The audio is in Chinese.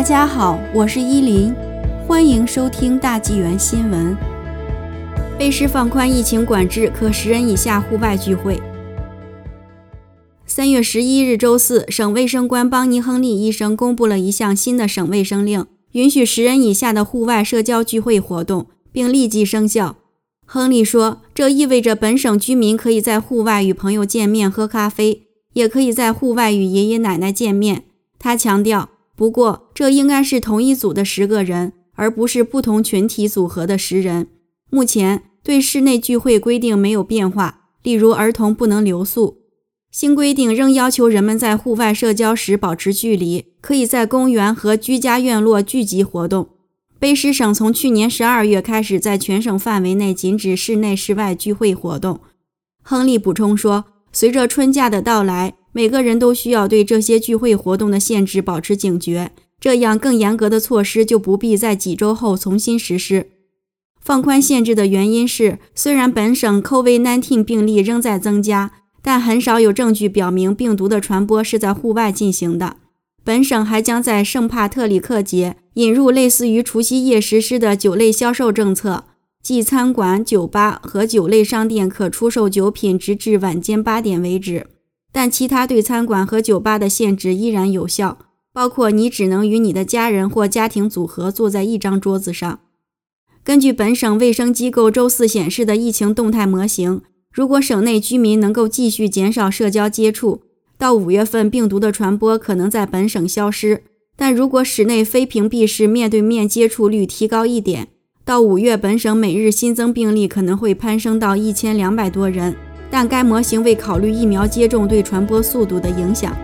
大家好，我是依林，欢迎收听大纪元新闻。卑诗放宽疫情管制，可10人以下户外聚会。3月11日周四，省卫生官邦尼·亨利医生公布了一项新的省卫生令，允许10人以下的户外社交聚会活动，并立即生效。亨利说，这意味着本省居民可以在户外与朋友见面喝咖啡，也可以在户外与爷爷奶奶见面。他强调，不过这应该是同一组的10个人，而不是不同群体组合的10人。目前对室内聚会规定没有变化，例如儿童不能留宿。新规定仍要求人们在户外社交时保持距离，可以在公园和居家院落聚集活动。卑诗省从去年12月开始在全省范围内禁止室内室外聚会活动。亨利补充说，随着春假的到来，每个人都需要对这些聚会活动的限制保持警觉，这样更严格的措施就不必在几周后重新实施。放宽限制的原因是，虽然本省 COVID-19 病例仍在增加，但很少有证据表明病毒的传播是在户外进行的。本省还将在圣帕特里克节引入类似于除夕夜实施的酒类销售政策，即餐馆、酒吧和酒类商店可出售酒品直至晚间8点为止。但其他对餐馆和酒吧的限制依然有效，包括你只能与你的家人或家庭组合坐在一张桌子上。根据本省卫生机构周四显示的疫情动态模型，如果省内居民能够继续减少社交接触，到5月份病毒的传播可能在本省消失。但如果室内非屏蔽式面对面接触率提高1点，到5月本省每日新增病例可能会攀升到1200多人。但该模型未考虑疫苗接种对传播速度的影响。